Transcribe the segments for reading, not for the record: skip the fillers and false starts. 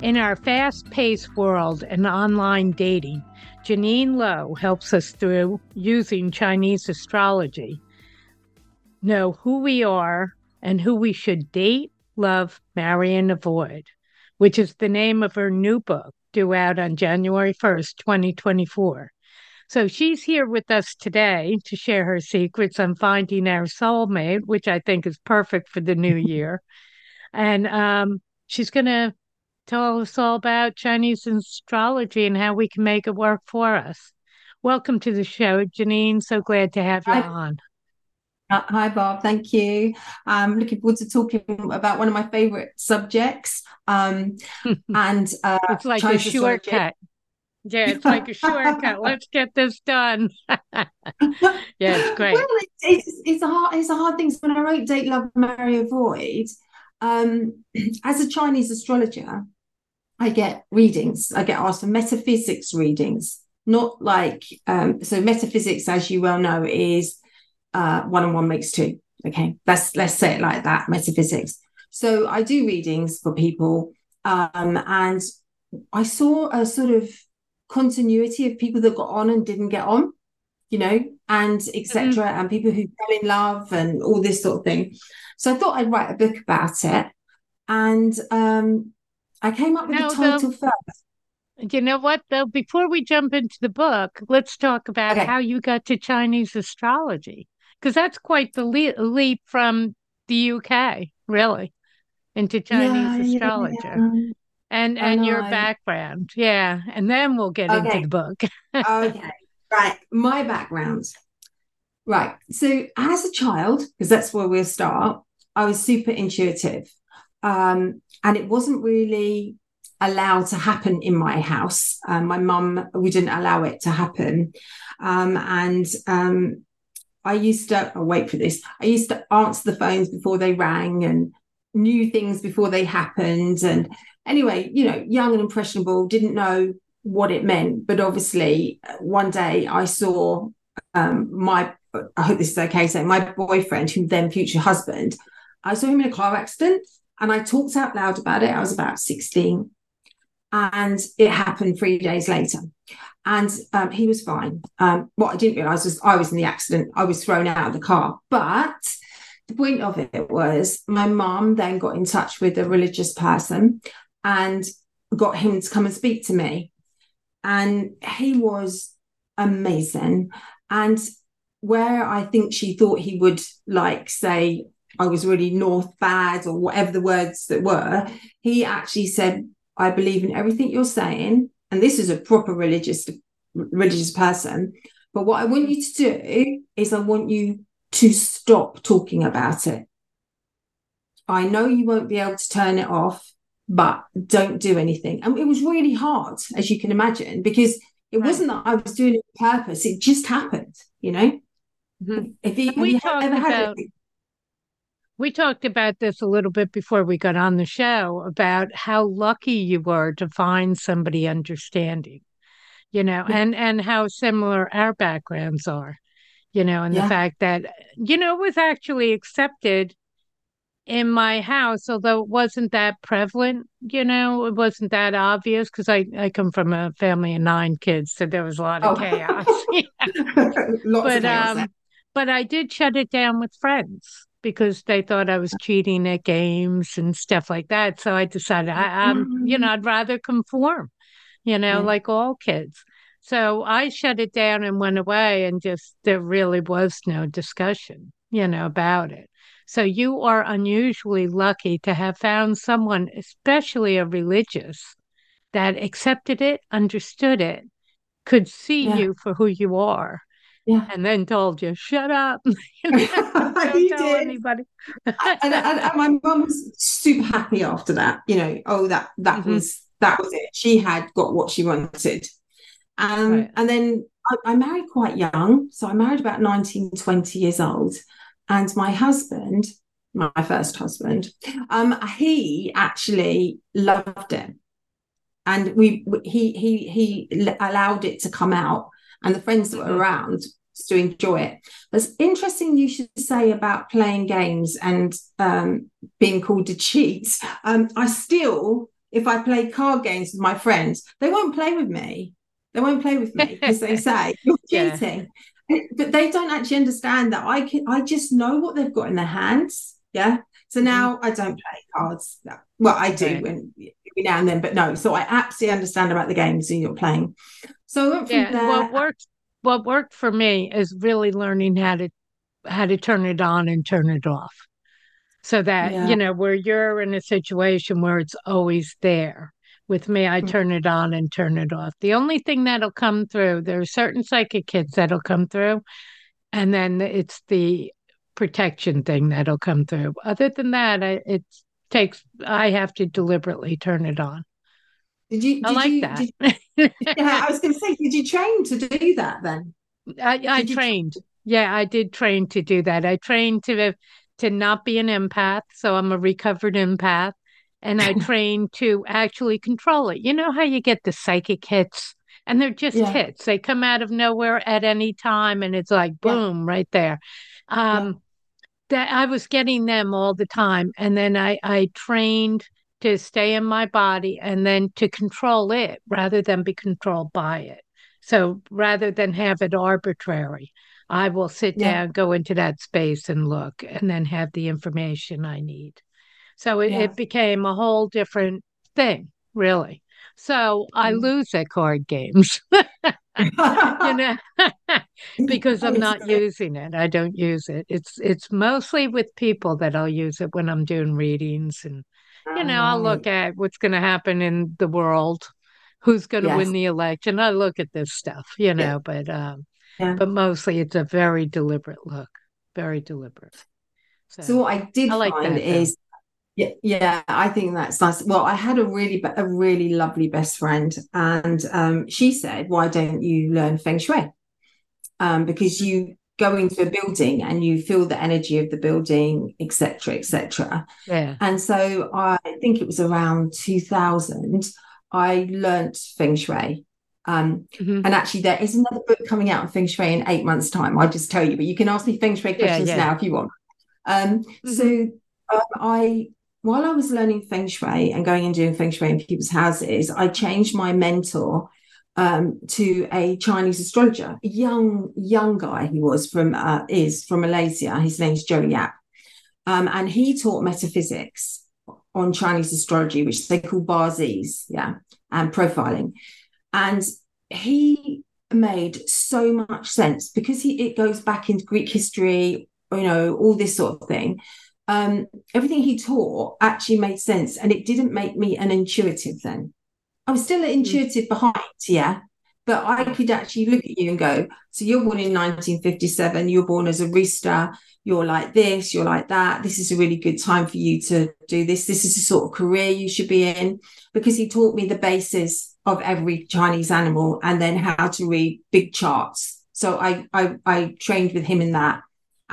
In our fast-paced world and online dating, Janine Lowe helps us through using Chinese astrology. Know who we are and who we should date, love, marry, and avoid, which is the name of her new book, due out on January 1st, 2024. So she's here with us today to share her secrets on finding our soulmate, which I think is perfect for the new year. And she's going to tell us all about Chinese astrology and how we can make it work for us. Welcome to the show, Janine. So glad to have you on. Hi, Barb. Thank you. I'm looking forward to talking about one of my favorite subjects. It's like Chinese a shortcut. Yeah, it's like a shortcut. Let's get this done. Yeah, it's great. Well, it's a hard thing. When I wrote Date, Love, Marry, Avoid, as a Chinese astrologer, I get readings. I get asked for metaphysics readings, not like metaphysics, as you well know, is one on one makes two. Okay, let's say it like that. Metaphysics. So I do readings for people, and I saw a sort of continuity of people that got on and didn't get on, you know, and etc. Mm-hmm. And people who fell in love and all this sort of thing. So I thought I'd write a book about it, and I came up with the title first. You know what, though? Before we jump into the book, let's talk about how you got to Chinese astrology, because that's quite the leap from the UK, really, into Chinese astrology. Yeah. And your background. Yeah. And then we'll get into the book. Okay. Right. My background. Right. So as a child, because that's where we'll start, I was super intuitive. And it wasn't really allowed to happen in my house. My mum wouldn't allow it to happen. I used to, I used to answer the phones before they rang and knew things before they happened. And anyway, you know, young and impressionable, didn't know what it meant. But obviously, one day I saw I hope this is okay, so my boyfriend, who then future husband, I saw him in a car accident and I talked out loud about it. I was about 16 and it happened 3 days later. And he was fine. What I didn't realise was I was in the accident. I was thrown out of the car. But the point of it was my mum then got in touch with a religious person and got him to come and speak to me. And he was amazing. And where I think she thought he would, like, say I was really north bad or whatever the words that were, he actually said, I believe in everything you're saying. And this is a proper religious person. But what I want you to do is I want you to stop talking about it. I know you won't be able to turn it off, but don't do anything. And it was really hard, as you can imagine, because it wasn't that I was doing it on purpose. It just happened, you know? Mm-hmm. We talked about this a little bit before we got on the show about how lucky you were to find somebody understanding, you know, and how similar our backgrounds are, you know, and the fact that, you know, it was actually accepted in my house, although it wasn't that prevalent, you know, it wasn't that obvious because I come from a family of 9 kids, so there was a lot of chaos. But I did shut it down with friends because they thought I was cheating at games and stuff like that. So I decided, I'd rather conform, you know, like all kids. So I shut it down and went away, and just there really was no discussion, you know, about it. So you are unusually lucky to have found someone, especially a religious, that accepted it, understood it, could see you for who you are, and then told you, shut up. Don't tell anybody. and my mum was super happy after that, you know, that was it. She had got what she wanted. Right. And then I married quite young. So I married about 19, 20 years old. And my husband, my first husband, he actually loved it. And he allowed it to come out, and the friends that were around to enjoy it. It's interesting you should say about playing games and being called a cheat. I still, if I play card games with my friends, they won't play with me. They won't play with me because they say you're cheating, but they don't actually understand that I just know what they've got in their hands. Yeah. So now I don't play cards. Well, I do when now and then, but no. So I absolutely understand about the games that you're playing. So I went from there. What worked for me is really learning how to turn it on and turn it off, so that where you're in a situation where it's always there. With me, I turn it on and turn it off. The only thing that'll come through, there are certain psychic kids that'll come through, and then it's the protection thing that'll come through. Other than that, I have to deliberately turn it on. I was going to say, did you train to do that then? I trained. Yeah, I did train to do that. I trained to not be an empath, so I'm a recovered empath, and I trained to actually control it. You know how you get the psychic hits, and they're just hits. They come out of nowhere at any time, and it's like, boom, right there. That I was getting them all the time, and then I trained to stay in my body and then to control it rather than be controlled by it. So rather than have it arbitrary, I will sit down, go into that space and look, and then have the information I need. So it became a whole different thing, really. So I lose at card games, because I'm not using it. I don't use it. It's mostly with people that I'll use it when I'm doing readings, and I'll look at what's going to happen in the world, who's going to win the election. I look at this stuff, but mostly it's a very deliberate look, very deliberate. So what I find is. Yeah, I think that's nice. Well, I had a really lovely best friend, and she said, "Why don't you learn feng shui? Because you go into a building and you feel the energy of the building, etc., etc." Yeah. And so I think it was around 2000 I learnt feng shui. And actually, there is another book coming out on feng shui in 8 months' time. I'll just tell you, but you can ask me feng shui questions now if you want. While I was learning feng shui and going and doing feng shui in people's houses, I changed my mentor to a Chinese astrologer, a young guy he was from Malaysia. His name's Joe Yap. And he taught metaphysics on Chinese astrology, which they call barzis, and profiling. And he made so much sense because it goes back into Greek history, all this sort of thing. Everything he taught actually made sense, and it didn't make me an intuitive then. I was still an intuitive behind, but I could actually look at you and go, so you're born in 1957, you're born as a rooster, you're like this, you're like that, this is a really good time for you to do this, this is the sort of career you should be in, because he taught me the basis of every Chinese animal and then how to read big charts. So I trained with him in that.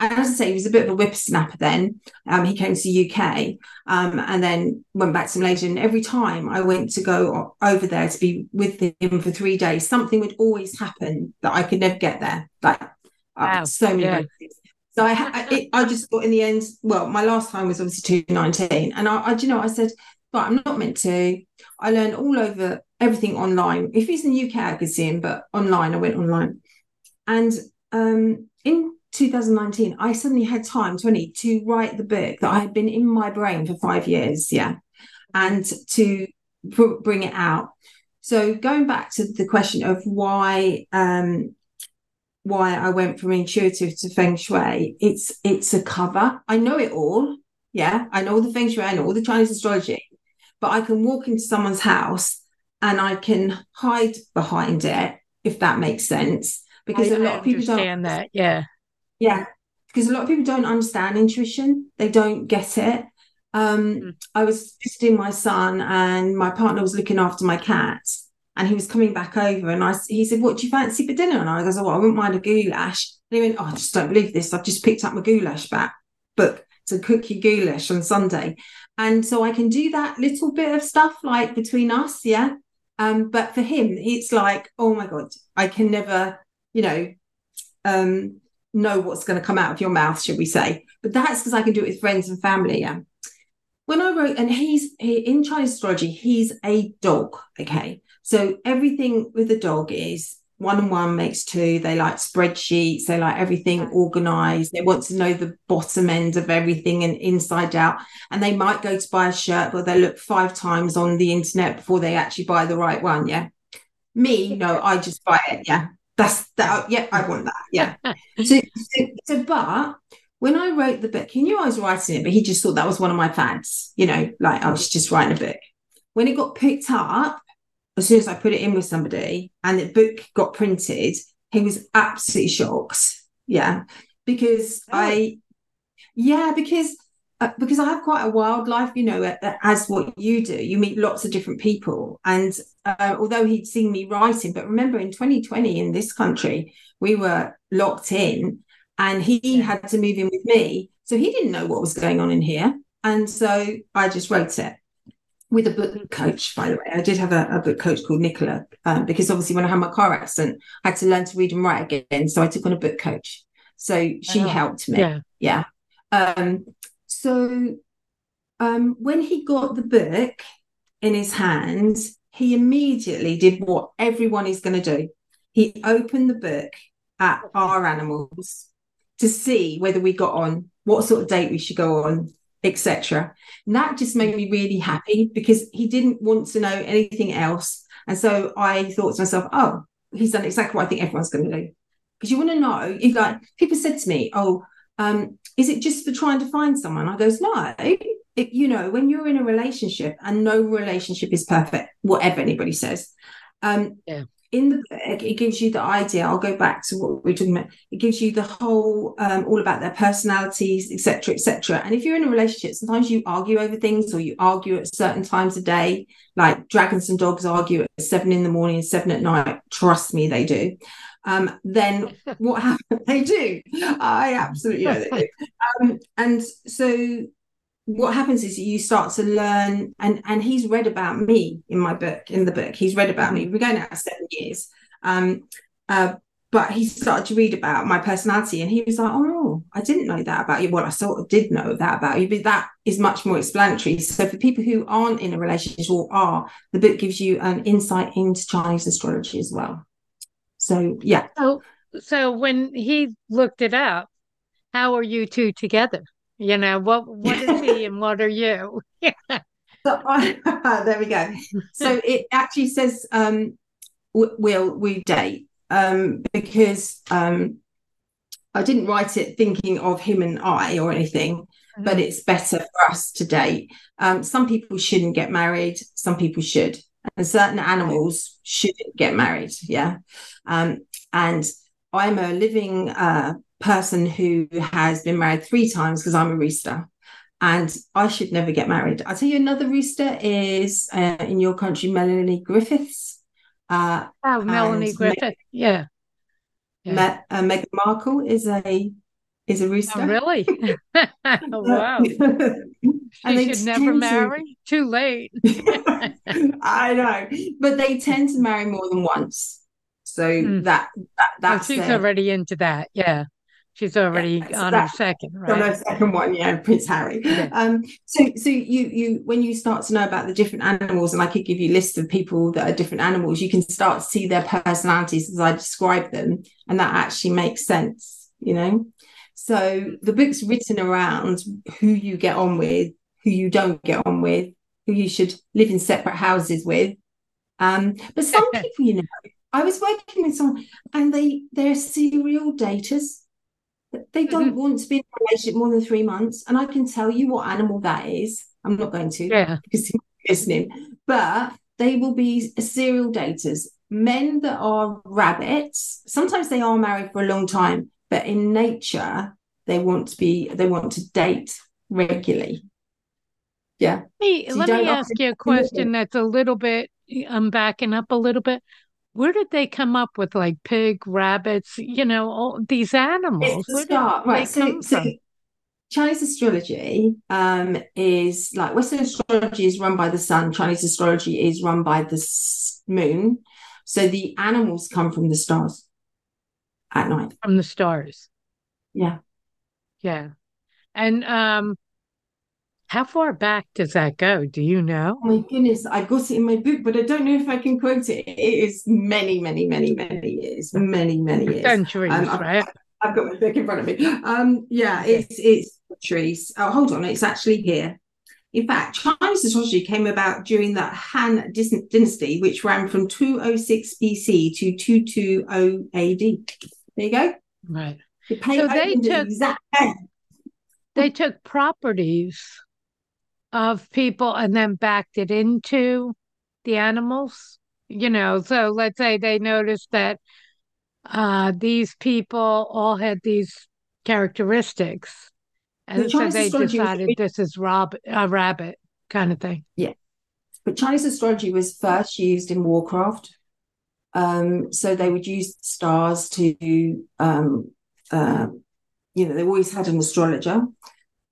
And as I say, he was a bit of a whippersnapper then. He came to the UK and then went back to Malaysia. And every time I went to go over there to be with him for 3 days, something would always happen that I could never get there. Like, so many places. So I just thought in the end, well, my last time was obviously 2019. And I said, but I'm not meant to. I learned all over everything online. If he's in the UK, I could see him, but online, I went online. And in 2019, I suddenly had time, 20, to write the book that I had been in my brain for 5 years, and to bring it out. So going back to the question of why I went from intuitive to feng shui, it's a cover. I know it all, I know all the feng shui, I know all the Chinese astrology, but I can walk into someone's house and I can hide behind it, if that makes sense, because a lot of people don't understand that, Yeah, because a lot of people don't understand intuition. They don't get it. I was visiting my son and my partner was looking after my cat. and he was coming back over, and he said, "What do you fancy for dinner?" And I goes, "Oh, well, I wouldn't mind a goulash." And he went, "Oh, I just don't believe this. I've just picked up my goulash book to cook you goulash on Sunday." And so I can do that little bit of stuff like between us, yeah. But for him, it's like, oh my God, I can never, know what's going to come out of your mouth, should we say. But that's because I can do it with friends and family, yeah. When I wrote, and in Chinese astrology, he's a dog, okay? So everything with a dog is 1 and 1 makes 2. They like spreadsheets. They like everything organised. They want to know the bottom end of everything and inside out. And they might go to buy a shirt, but they look 5 times on the internet before they actually buy the right one, yeah? Me, no, I just buy it, yeah? That's that. Yeah, I want that. Yeah. So, but when I wrote the book, he knew I was writing it, but he just thought that was one of my fads. Like I was just writing a book. When it got picked up, as soon as I put it in with somebody, and the book got printed, he was absolutely shocked. Yeah, because I have quite a wild life, as what you do. You meet lots of different people. And although he'd seen me writing, but remember in 2020 in this country, we were locked in and he had to move in with me. So he didn't know what was going on in here. And so I just wrote it with a book coach, by the way. I did have a book coach called Nicola because obviously when I had my car accident, I had to learn to read and write again. So I took on a book coach. So she helped me. Yeah. So when he got the book in his hands, he immediately did what everyone is going to do. He opened the book at our animals to see whether we got on, what sort of date we should go on, etc. And that just made me really happy because he didn't want to know anything else. And so I thought to myself, oh, he's done exactly what I think everyone's going to do. Because you want to know, if like people said to me, oh, is it just for trying to find someone? I goes, no. When you're in a relationship, and no relationship is perfect, whatever anybody says. In the book, it gives you the idea. I'll go back to what we're talking about. It gives you the whole, all about their personalities, et cetera, et cetera. And if you're in a relationship, sometimes you argue over things, or you argue at certain times of day. Like dragons and dogs argue at 7 in the morning and 7 at night. Trust me, they do. Then what happened? They do. I absolutely know they do. And so what happens is you start to learn, and he's read about me in the book. He's read about me. We're going out 7 years. But he started to read about my personality, and he was like, oh, I didn't know that about you. Well, I sort of did know that about you, but that is much more explanatory. So for people who aren't in a relationship or are, the book gives you an insight into Chinese astrology as well. So, yeah. So when he looked it up, how are you two together? What is he and what are you? Yeah. So there we go. So it actually says, will we date? Because I didn't write it thinking of him and I or anything, but it's better for us to date. Some people shouldn't get married. Some people should. And certain animals shouldn't get married, yeah. And I'm a living person who has been married 3 times because I'm a rooster, and I should never get married. I'll tell you another rooster is in your country, Melanie Griffiths. Melanie Griffiths, Meghan Markle is a rooster. Oh, really? Oh, wow. She should never marry. Too late. I know. But they tend to marry more than once. So that's she's already into that. Yeah. She's already on her second, right? On her second one, yeah, Prince Harry. Yeah. So you when you start to know about the different animals, and I could give you lists of people that are different animals, you can start to see their personalities as I describe them, and that actually makes sense, So the book's written around who you get on with, who you don't get on with, who you should live in separate houses with. But some people, I was working with someone, and they're serial daters. They don't want to be in a relationship more than 3 months. And I can tell you what animal that is. I'm not going to because you're listening. But they will be serial daters. Men that are rabbits, sometimes they are married for a long time, but in nature, they want to date regularly. Yeah. Let me ask you a question that's a little bit I'm backing up a little bit. Where did they come up with like pig, rabbits, you know, all these animals? It's the start. Right. So Chinese astrology is like Western astrology is run by the sun. Chinese astrology is run by the moon. So the animals come from the stars at night. From the stars. Yeah. Yeah. And how far back does that go? Do you know? Oh my goodness, I got it in my book, but I don't know if I can quote it. It is many, many, many, many years. Many years. Centuries, right? I've got my book in front of me. Yeah, it's centuries. Oh, hold on, it's actually here. In fact, Chinese astrology came about during the Han Dynasty, which ran from 206 BC to 220 AD. There you go. Right. So they took properties of people and then backed it into the animals, you know. So let's say they noticed that these people all had these characteristics, and the so they decided this is a rabbit kind of thing. Yeah, but Chinese astrology was first used in warcraft. So they would use stars to you know, they always had an astrologer,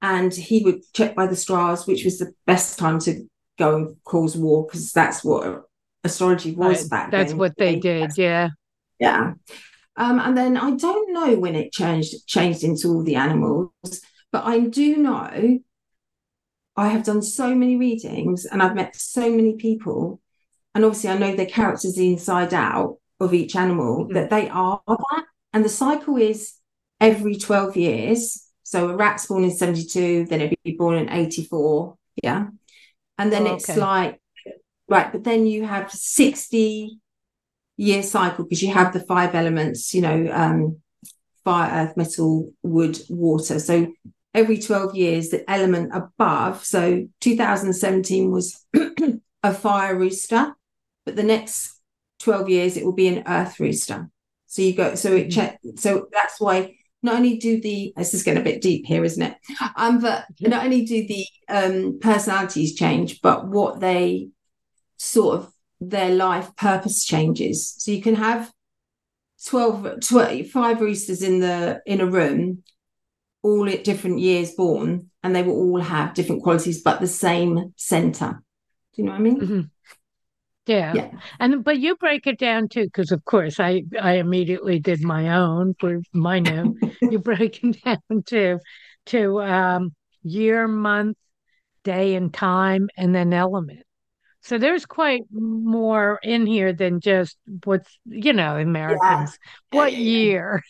and he would check by the stars, which was the best time to go and cause war, because that's what astrology was back then. That's what they did, yeah. Yeah. And then I don't know when it changed into all the animals, but I do know I have done so many readings and I've met so many people, and obviously I know their characters inside out of each animal, mm-hmm. that they are that. And the cycle is every 12 years. So a rat's born in 72, then it'd be born in 84. Yeah. And then it's like, right, but then you have 60-year cycle, because you have the five elements, you know, fire, earth, metal, wood, water. So every 12 years, the element above. So 2017 was a fire rooster, but the next 12 years, it will be an earth rooster. So you go, so it check. So that's why not only do this is getting a bit deep here, isn't it? But not only do the personalities change, but what they sort of their life purpose changes. So you can have 5 roosters in a room, all at different years born, and they will all have different qualities, but the same center. Do you know what I mean? Mm-hmm. Yeah. But you break it down too, because of course I immediately did my own for my new. You break it down to year, month, day, and time, and then element. So there's quite more in here than just what's, you know, Americans. Yeah. What year?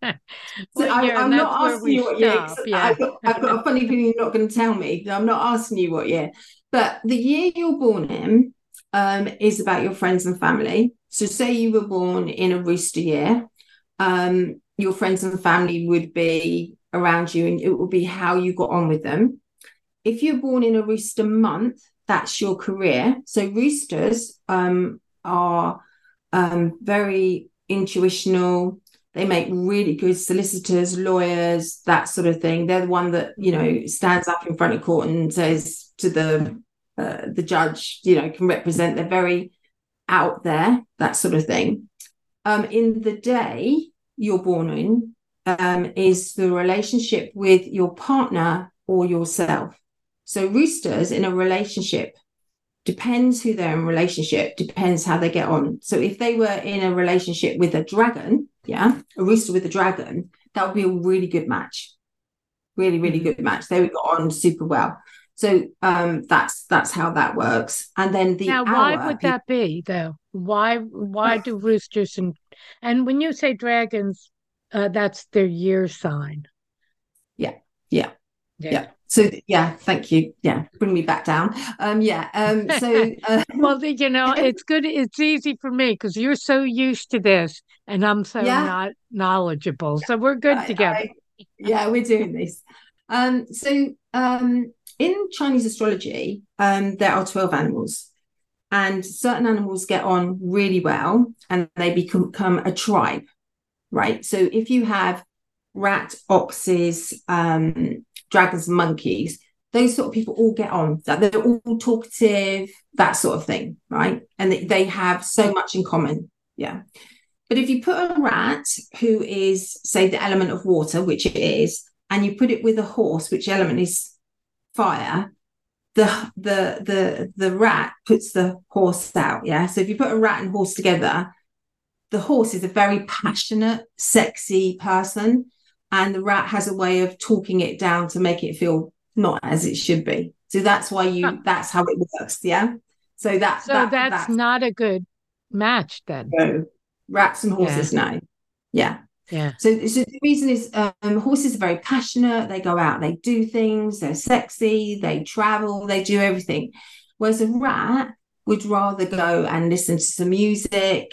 I'm not asking you what year. Yeah. I've got a funny feeling you're not going to tell me. I'm not asking you what year, but the year you're born in. Is about your friends and family. So say you were born in a rooster year, your friends and family would be around you, and it will be how you got on with them. If you're born in a rooster month, that's your career. So roosters are very intuitional. They make really good solicitors, lawyers, that sort of thing. They're the one that, you know, stands up in front of court and says to the judge, you know, can represent. They're very out there, that sort of thing. In the day you're born in is the relationship with your partner or yourself. So roosters in a relationship, depends who they're in relationship, depends how they get on. So if they were in a relationship with a dragon, yeah, a rooster with a dragon, that would be a really good match. Really, really good match. They would get on super well. So that's how that works. And then the why would that be though? Why do roosters and when you say dragons, that's their year sign. Yeah. So thank you. Yeah, bring me back down. Well, you know, it's good. It's easy for me because you're so used to this, and I'm so not knowledgeable. So we're good together. We're doing this. In Chinese astrology, there are 12 animals, and certain animals get on really well and they become a tribe, right? So if you have rat, oxes, dragons, monkeys, those sort of people all get on. They're all talkative, that sort of thing, right? and they have so much in common. Yeah. But if you put a rat, who is, say, the element of water, which it is, and you put it with a horse, which element is fire, the rat puts the horse out. Yeah. So if you put a rat and horse together, the horse is a very passionate, sexy person, and the rat has a way of talking it down to make it feel not as it should be. So that's why that's how it works. Yeah. So that's not a good match then. So rats and horses, no. Yeah. Yeah. So the reason is horses are very passionate. They go out, they do things, they're sexy, they travel, they do everything. Whereas a rat would rather go and listen to some music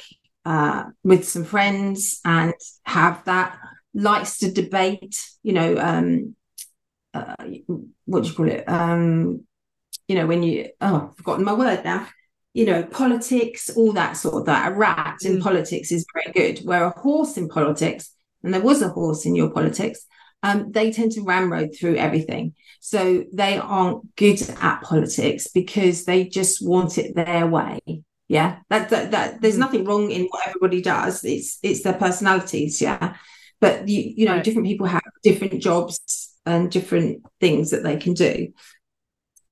with some friends and have that, likes to debate, what do you call it? I've forgotten my word now. Politics, all that sort of that. A rat in politics is very good, where a horse in politics, and there was a horse in your politics, they tend to ramrod through everything. So they aren't good at politics because they just want it their way. Yeah, that there's nothing wrong in what everybody does. It's their personalities. Yeah, but you know, different people have different jobs and different things that they can do.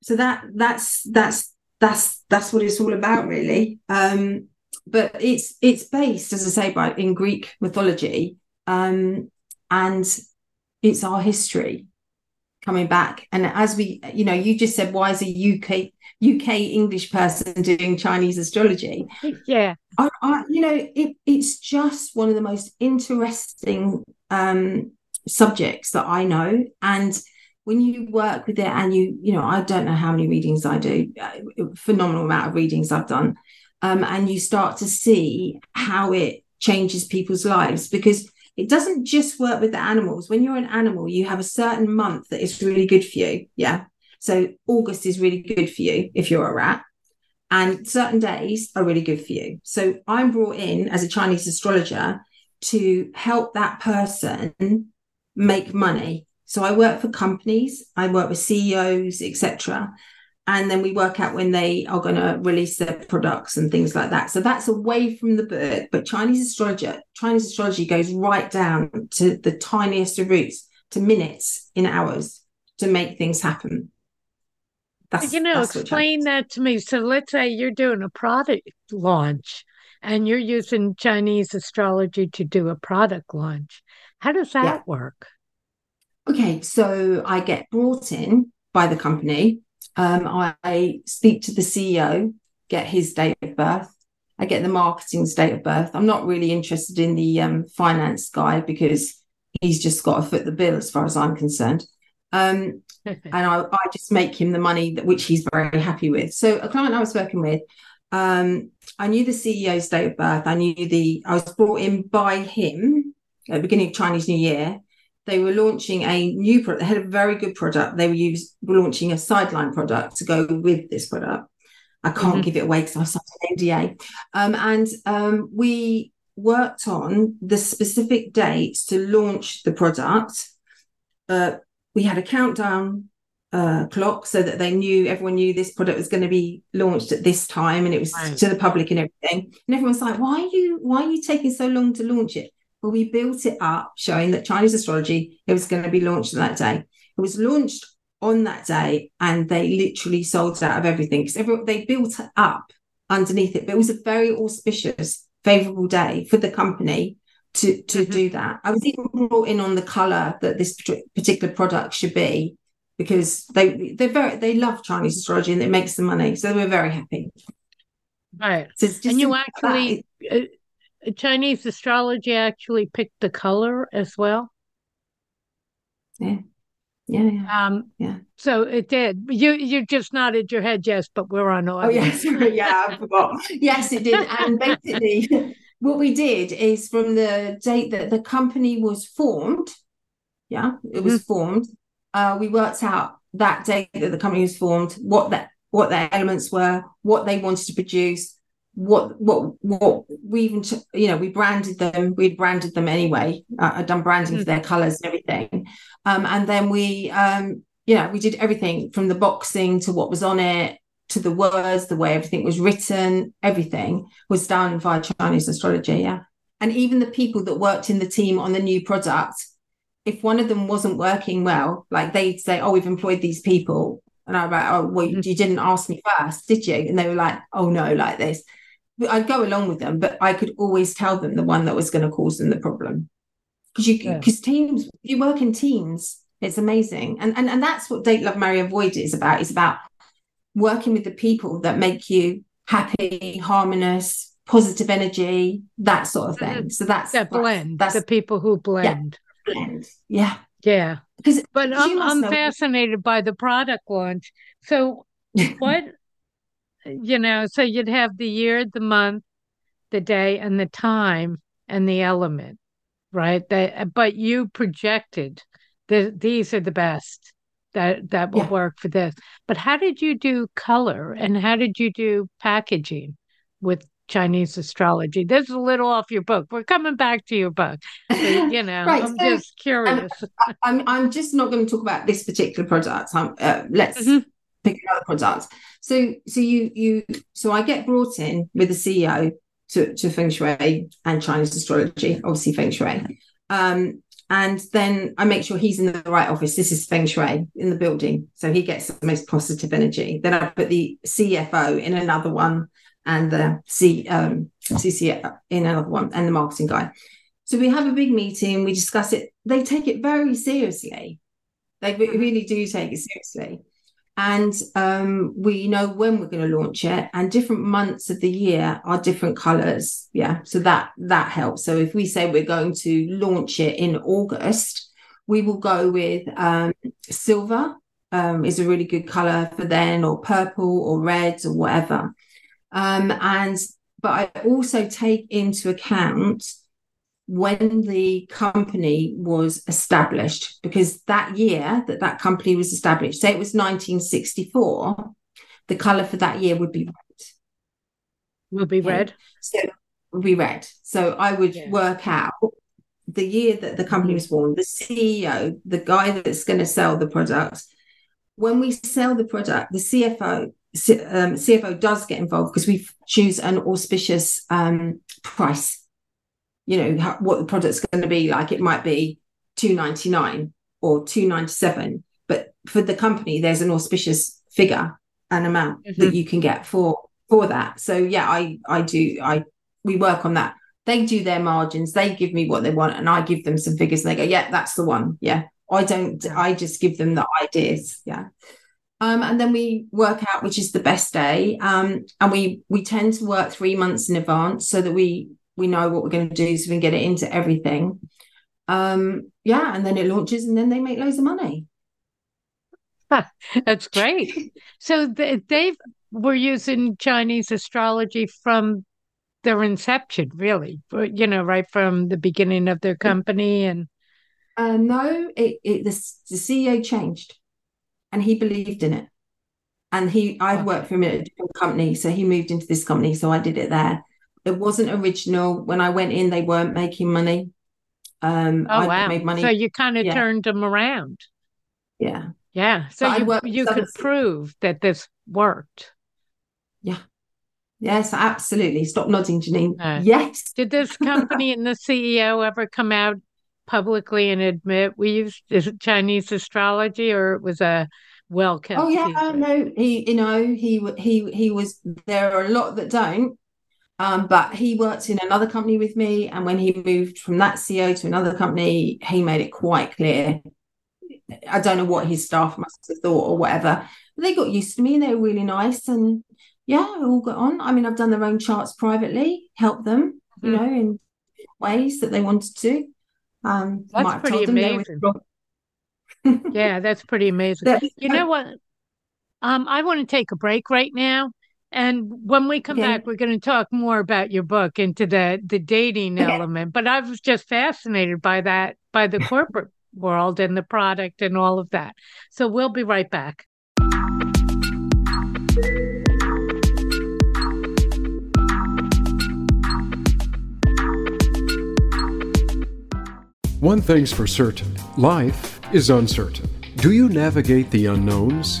So that's what it's all about, really. But it's based, as I say, in Greek mythology, and it's our history coming back. And as we, you just said, why is a UK English person doing Chinese astrology? Yeah, it's just one of the most interesting subjects that I know. And when you work with it and I don't know how many readings I do, a phenomenal amount of readings I've done. And you start to see how it changes people's lives, because it doesn't just work with the animals. When you're an animal, you have a certain month that is really good for you. Yeah. So August is really good for you if you're a rat, and certain days are really good for you. So I'm brought in as a Chinese astrologer to help that person make money. So I work for companies, I work with CEOs, etc. And then we work out when they are going to release their products and things like that. So that's away from the book. But Chinese astrology goes right down to the tiniest of roots, to minutes in hours, to make things happen. Explain that to me. So let's say you're doing a product launch and you're using Chinese astrology to do a product launch. How does that work? Okay, so I get brought in by the company. I speak to the CEO, get his date of birth. I get the marketing's date of birth. I'm not really interested in the finance guy because he's just got to foot the bill as far as I'm concerned. And I just make him the money, which he's very happy with. So a client I was working with, I knew the CEO's date of birth. I was brought in by him at the beginning of Chinese New Year. They were launching a new product. They had a very good product. They were launching a sideline product to go with this product. I can't give it away because I signed an NDA. We worked on the specific dates to launch the product. We had a countdown clock so that everyone knew this product was going to be launched at this time, and it was to the public and everything. And everyone's like, why are you taking so long to launch it? Well, we built it up showing that Chinese astrology, it was going to be launched on that day. It was launched on that day, and they literally sold out of everything because they built it up underneath it. But it was a very auspicious, favourable day for the company to do that. I was even brought in on the colour that this particular product should be, because they love Chinese astrology and it makes them money. So they were very happy. Right. So and you actually... Chinese astrology actually picked the color as well. Yeah. So it did. You just nodded your head yes, but we're on audio. Oh yes, I forgot. Yes, it did. And basically, what we did is, from the date that the company was formed, we worked out that date that the company was formed, what their elements were, what they wanted to produce. What we even we branded them. We'd branded them anyway. I'd done branding for their colours and everything, and then we we did everything from the boxing to what was on it to the words, the way everything was written, everything was done via Chinese astrology, yeah. And even the people that worked in the team on the new product, if one of them wasn't working well, like they'd say, oh, we've employed these people. And I'm like, oh, well, you didn't ask me first, did you? And they were like, oh, no, like this. I'd go along with them, but I could always tell them the one that was going to cause them the problem. Because teams, you work in teams, it's amazing. And that's what Date, Love, Marry, Avoid is about. It's about working with the people that make you happy, harmonious, positive energy, that sort of thing. So that's that blend. That's the people who blend. Yeah. Blend. Yeah. Yeah. But I'm fascinated by the product launch. So what, you know, so you'd have the year, the month, the day, and the time, and the element, right? But you projected these are the best that will work for this. But how did you do color and how did you do packaging with Chinese astrology? This is a little off your book. We're coming back to your book. So, you know, right, I'm just curious. I'm just not going to talk about this particular product. Let's pick another product. So I get brought in with a CEO to Feng Shui and Chinese astrology, obviously Feng Shui. And then I make sure he's in the right office. This is Feng Shui in the building. So he gets the most positive energy. Then I put the CFO in another one, and the CCO in another one, and the marketing guy. So we have a big meeting, we discuss it. They take it very seriously. They really do take it seriously. And we know when we're going to launch it, and different months of the year are different colors. Yeah, so that helps. So if we say we're going to launch it in August, we will go with silver is a really good color for then, or purple or red or whatever. But I also take into account when the company was established, because that year that company was established, say it was 1964, the color for that year would be red. Red. So it would be red. So I would work out the year that the company was born, the CEO, the guy that's going to sell the product. When we sell the product, the CFO does get involved, because we choose an auspicious price. You know, what the product's going to be like. It might be $2.99 or $2.97, but for the company, there's an auspicious figure and amount that you can get for that. So yeah, we work on that. They do their margins. They give me what they want, and I give them some figures, and they go, yeah, that's the one. Yeah, I just give them the ideas. Yeah. And then we work out which is the best day. And we tend to work 3 months in advance, so that we know what we're going to do, so we can get it into everything. And then it launches, and then they make loads of money. That's great. So they were using Chinese astrology from their inception, really, you know, right from the beginning of their company. And the CEO changed. And he believed in it. And I worked for him at a different company, so he moved into this company, so I did it there. It wasn't original. When I went in, they weren't making money. I made money. So you kind of turned them around. Yeah. Yeah. So you could prove that this worked. Yeah. Yes, absolutely. Stop nodding, Janine. Yes. Did this company and the CEO ever come out publicly and admit we used Chinese astrology, or it was a well-kept secret? No, he was, there are a lot that don't, but he worked in another company with me, and when he moved from that CEO to another company, he made it quite clear. I don't know what his staff must have thought or whatever, but they got used to me and they were really nice, and I all got on. I mean, I've done their own charts privately, helped them, you know, in ways that they wanted to. That's pretty amazing. Yeah, that's pretty amazing. You know what? I want to take a break right now, and when we come back, we're going to talk more about your book and to the dating element. But I was just fascinated by that, by the corporate world and the product and all of that. So we'll be right back. One thing's for certain, life is uncertain. Do you navigate the unknowns?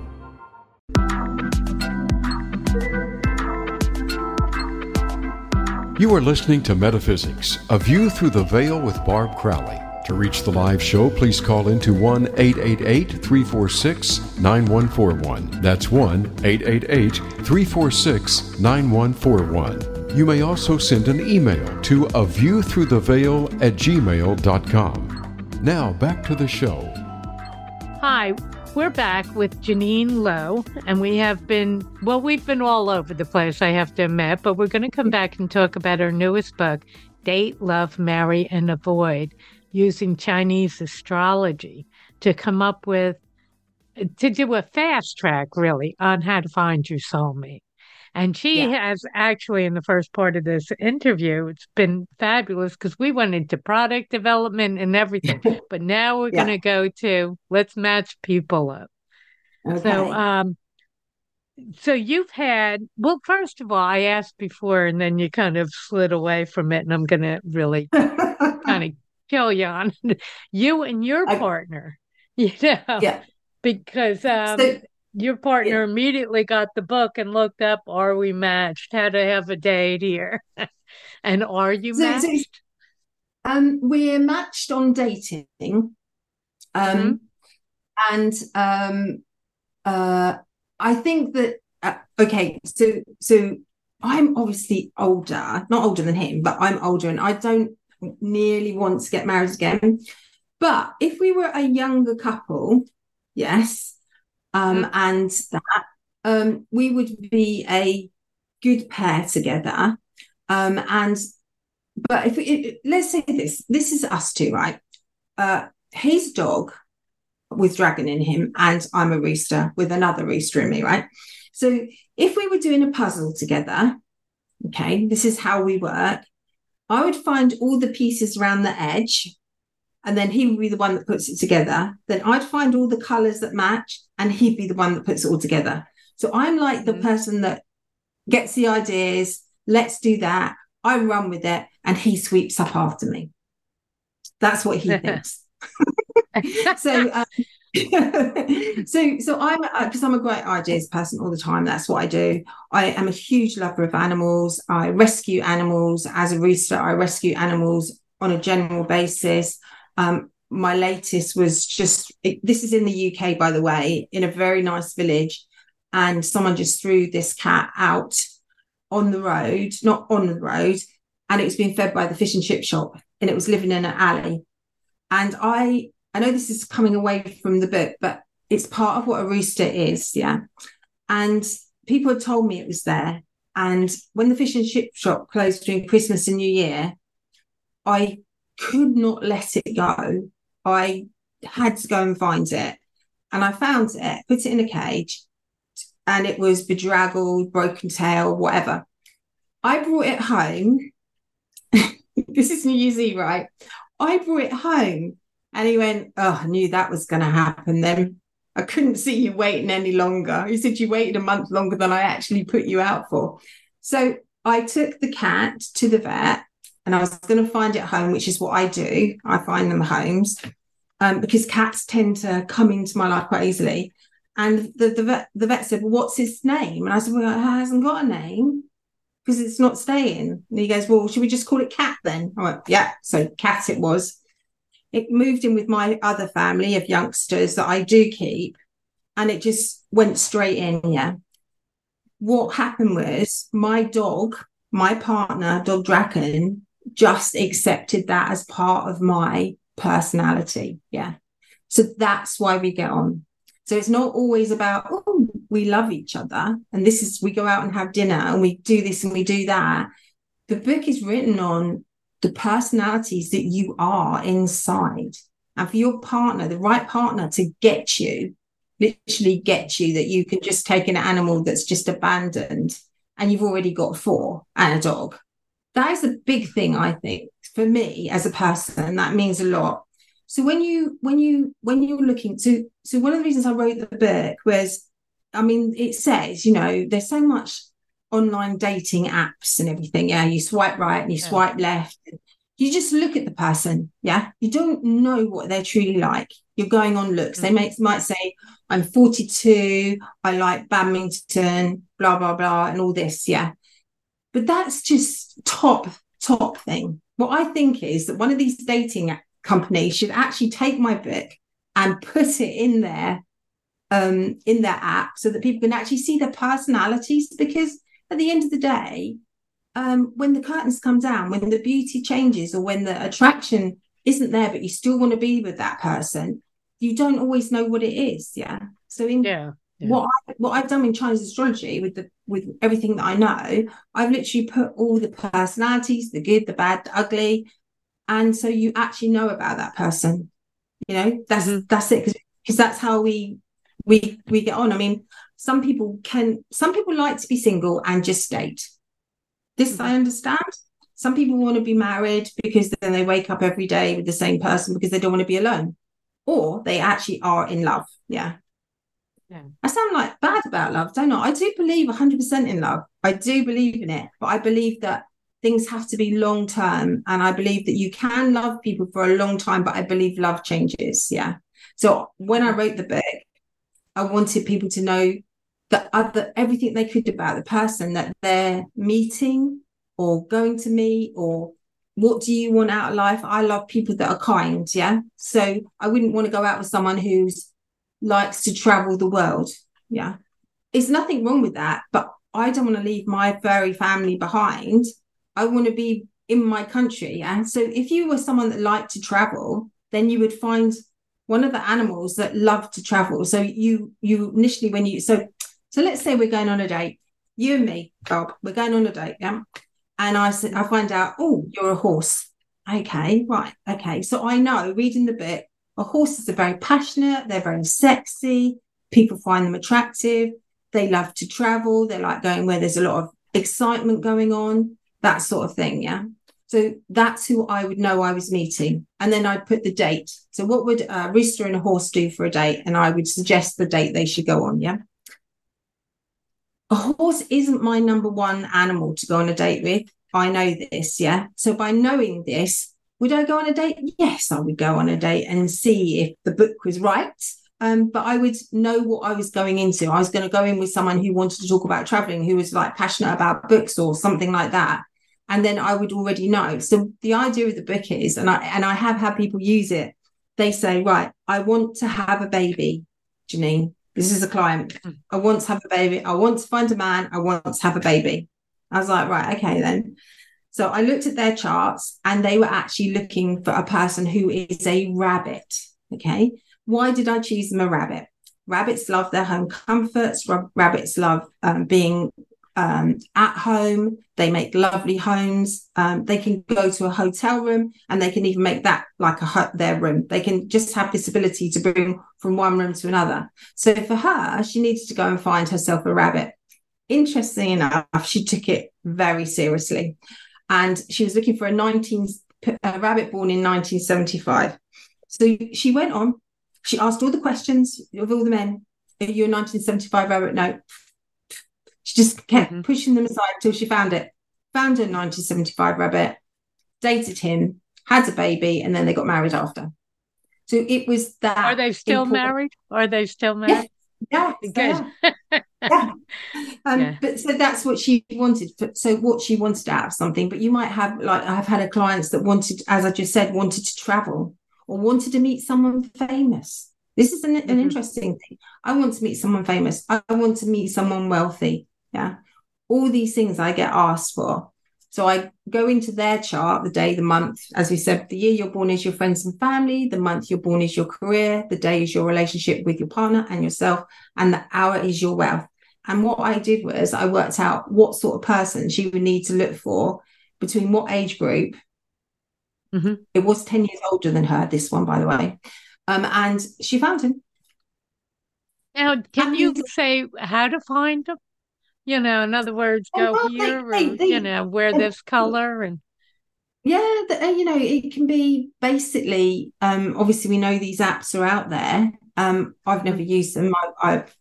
You are listening to Metaphysics, A View Through the Veil with Barb Crowley. To reach the live show, please call in to 1-888-346-9141. That's 1-888-346-9141. You may also send an email to aviewthroughtheveil@gmail.com. Now, back to the show. Hi, we're back with Janine Lowe, and we have been, well, we've been all over the place, I have to admit, but we're going to come back and talk about her newest book, Date, Love, Marry, and Avoid, using Chinese astrology to come up with, to do a fast track, really, on how to find your soulmate. And she has actually, in the first part of this interview, it's been fabulous because we went into product development and everything. But now we're going to go to let's match people up. Okay. So you've had, well, first of all, I asked before and then you kind of slid away from it. And I'm going to really kind of kill you on you and your partner, you know, because your partner immediately got the book and looked up, are we matched? How to have a date here. And are you matched? We're matched on dating. And I think that, so I'm obviously older, not older than him, but I'm older and I don't nearly want to get married again. But if we were a younger couple, yes, and that we would be a good pair together. And but if let's say this is us two, right? He's dog with dragon in him, and I'm a rooster with another rooster in me, right? So if we were doing a puzzle together, okay, this is how we work. I would find all the pieces around the edge, and then he would be the one that puts it together. Then I'd find all the colours that match, and he'd be the one that puts it all together. So I'm like the person that gets the ideas, let's do that, I run with it, and he sweeps up after me. That's what he thinks. So I'm, because I'm a great ideas person all the time. That's what I do. I am a huge lover of animals. I rescue animals. As a rooster, I rescue animals on a general basis. My latest was just, this is in the UK, by the way, in a very nice village. And someone just threw this cat out on the road, not on the road. And it was being fed by the fish and chip shop, and it was living in an alley. And I know this is coming away from the book, but it's part of what a rooster is. Yeah. And people had told me it was there. And when the fish and chip shop closed during Christmas and New Year, I could not let it go. I had to go and find it. And I found it, put it in a cage, and it was bedraggled, broken tail, whatever. I brought it home. This is New Year's, right? I brought it home, and he went, oh, I knew that was going to happen then. I couldn't see you waiting any longer. He said, you waited a month longer than I actually put you out for. So I took the cat to the vet. And I was going to find it home, which is what I do. I find them homes because cats tend to come into my life quite easily. And the vet said, well, what's his name? And I said, well, it hasn't got a name because it's not staying. And he goes, well, should we just call it Cat then? I went, yeah. So Cat it was. It moved in with my other family of youngsters that I do keep. And it just went straight in, yeah. What happened was my dog, my partner, Dog Dragon, just accepted that as part of my personality. Yeah. So that's why we get on. So it's not always about, oh, we love each other. And this is, we go out and have dinner and we do this and we do that. The book is written on the personalities that you are inside. And for your partner, the right partner to get you literally get you, that you can just take an animal that's just abandoned and you've already got four and a dog. That is a big thing, I think, for me as a person. That means a lot. So when you're looking to, so one of the reasons I wrote the book was, I mean, it says, you know, there's so much online dating apps and everything. Yeah, you swipe right and you swipe left. You just look at the person. Yeah, you don't know what they're truly like. You're going on looks. Mm-hmm. They might say, "I'm 42. I like badminton. Blah blah blah," and all this. Yeah, but that's just top thing. What I think is that one of these dating companies should actually take my book and put it in there, in their app, so that people can actually see their personalities. Because at the end of the day, when the curtains come down, when the beauty changes, or when the attraction isn't there, but you still want to be with that person, you don't always know what it is. Yeah. So what I've done in Chinese astrology with everything that I know, I've literally put all the personalities, the good, the bad, the ugly, and so you actually know about that person. You know, that's it, because that's how we get on. I mean, some people like to be single and just date. This I understand. Some people want to be married because then they wake up every day with the same person because they don't want to be alone, or they actually are in love. Yeah. Yeah. I sound like bad about love, don't I? I do believe 100% in love. I do believe in it, but I believe that things have to be long term, and I believe that you can love people for a long time, but I believe love changes. Yeah. So when I wrote the book, I wanted people to know everything they could about the person that they're meeting or going to meet, or what do you want out of life? I love people that are kind. Yeah. So I wouldn't want to go out with someone who's likes to travel the world. Yeah. It's nothing wrong with that, but I don't want to leave my furry family behind. I want to be in my country. Yeah. So if you were someone that liked to travel, then you would find one of the animals that love to travel. So you initially, when you, so let's say we're going on a date, you and me, Bob, we're going on a date. Yeah. And I find out, oh, you're a horse. Okay. Right. Okay. So I know, reading the book, horses are very passionate, they're very sexy, people find them attractive, they love to travel, they like going where there's a lot of excitement going on, that sort of thing. Yeah. So that's who I would know I was meeting. And then I'd put the date. So what would a rooster and a horse do for a date? And I would suggest the date they should go on. Yeah. A horse isn't my number one animal to go on a date with. I know this. Yeah. So by knowing this, would I go on a date? Yes, I would go on a date and see if the book was right. But I would know what I was going into. I was going to go in with someone who wanted to talk about traveling, who was like passionate about books or something like that. And then I would already know. So the idea of the book is, and I have had people use it. They say, right, I want to have a baby, Janine. This is a client. I want to have a baby. I want to find a man. I want to have a baby. I was like, right, okay then. So I looked at their charts, and they were actually looking for a person who is a rabbit. Okay. Why did I choose them a rabbit? Rabbits love their home comforts. Rabbits love being at home. They make lovely homes. They can go to a hotel room, and they can even make that like a hut, their room. They can just have this ability to bring from one room to another. So for her, she needed to go and find herself a rabbit. Interestingly enough, she took it very seriously. And she was looking for a rabbit born in 1975. So she went on. She asked all the questions of all the men. Are you a 1975 rabbit? No. She just kept pushing them aside until she found it. Found a 1975 rabbit, dated him, had a baby, and then they got married after. So it was that. Are they still married? Yeah. Good. Yeah. But so that's what she wanted. So what she wanted out of something, but you might have, like, I've had a clients that wanted, as I just said, wanted to travel or wanted to meet someone famous. This is an interesting thing. I want to meet someone famous. I want to meet someone wealthy. Yeah. All these things I get asked for. So I go into their chart, the day, the month, as we said, the year you're born is your friends and family, the month you're born is your career, the day is your relationship with your partner and yourself, and the hour is your wealth. And what I did was I worked out what sort of person she would need to look for between what age group. Mm-hmm. It was 10 years older than her, this one, by the way. And she found him. Now, can you say how to find them? You know, in other words, go wear this color and. Yeah, you know, it can be basically, obviously we know these apps are out there. I've never used them,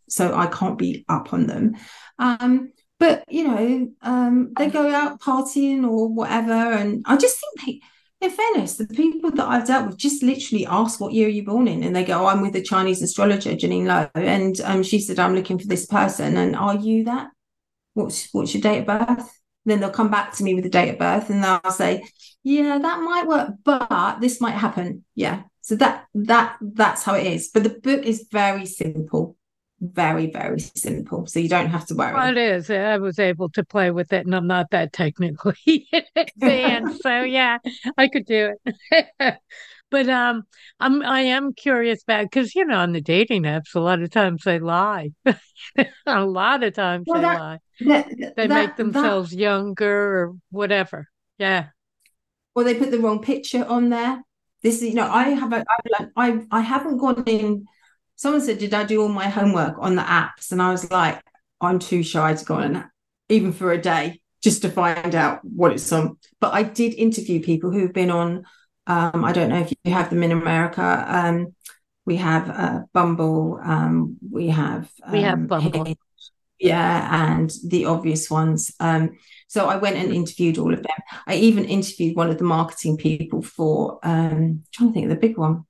so I can't be up on them. But, you know, they go out partying or whatever. And I just think, in fairness, the people that I've dealt with just literally ask, what year are you born in? And they go, oh, I'm with a Chinese astrologer, Janine Lowe. And she said, I'm looking for this person. And are you that? What's your date of birth? Then they'll come back to me with the date of birth and they'll say, yeah, that might work, but this might happen. Yeah. So that's how it is. But the book is very simple, very, very simple. So you don't have to worry. Well, it is. I was able to play with it and I'm not that technically advanced. So yeah, I could do it. But I am curious about, because, you know, on the dating apps, a lot of times they lie. They make themselves younger or whatever. Yeah. Or they put the wrong picture on there. This is, you know, I haven't gone in. Someone said, did I do all my homework on the apps? And I was like, I'm too shy to go on an app, even for a day, just to find out what it's on. But I did interview people who've been on, I don't know if you have them in America. We have Bumble. We have Bumble. Hinge, yeah, and the obvious ones. So I went and interviewed all of them. I even interviewed one of the marketing people for, I'm trying to think of the big one.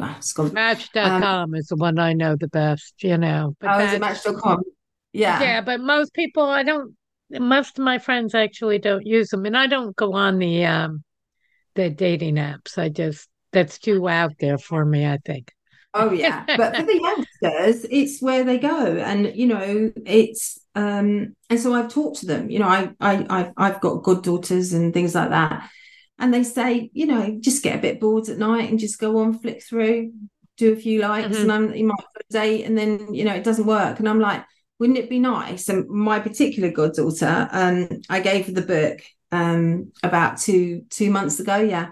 Match.com is the one I know the best, you know. But is it Match.com? Yeah. Yeah, but most people, most of my friends actually don't use them. And I don't go on the dating apps. That's too out there for me, I think. Oh yeah. But for the youngsters, it's where they go. And you know, it's and so I've talked to them, you know, I've got goddaughters and things like that. And they say, you know, just get a bit bored at night and just go on, flick through, do a few likes, mm-hmm. and you might have a date and then, you know, it doesn't work. And I'm like, wouldn't it be nice? And my particular goddaughter, I gave her the book about two months ago, yeah,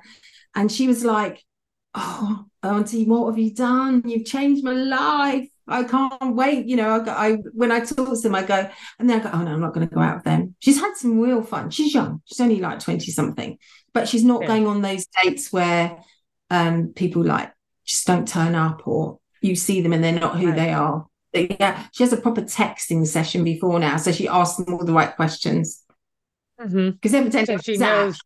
and she was like, oh auntie, what have you done? You've changed my life, I can't wait, you know. When I talk to them, I go, and then I go, oh no, I'm not going to go out with them. She's had some real fun. She's young, she's only like 20 something, but she's not going on those dates where people like just don't turn up, or you see them and they're not who they are. But yeah, she has a proper texting session before now, so she asks them all the right questions. Because evidently she knows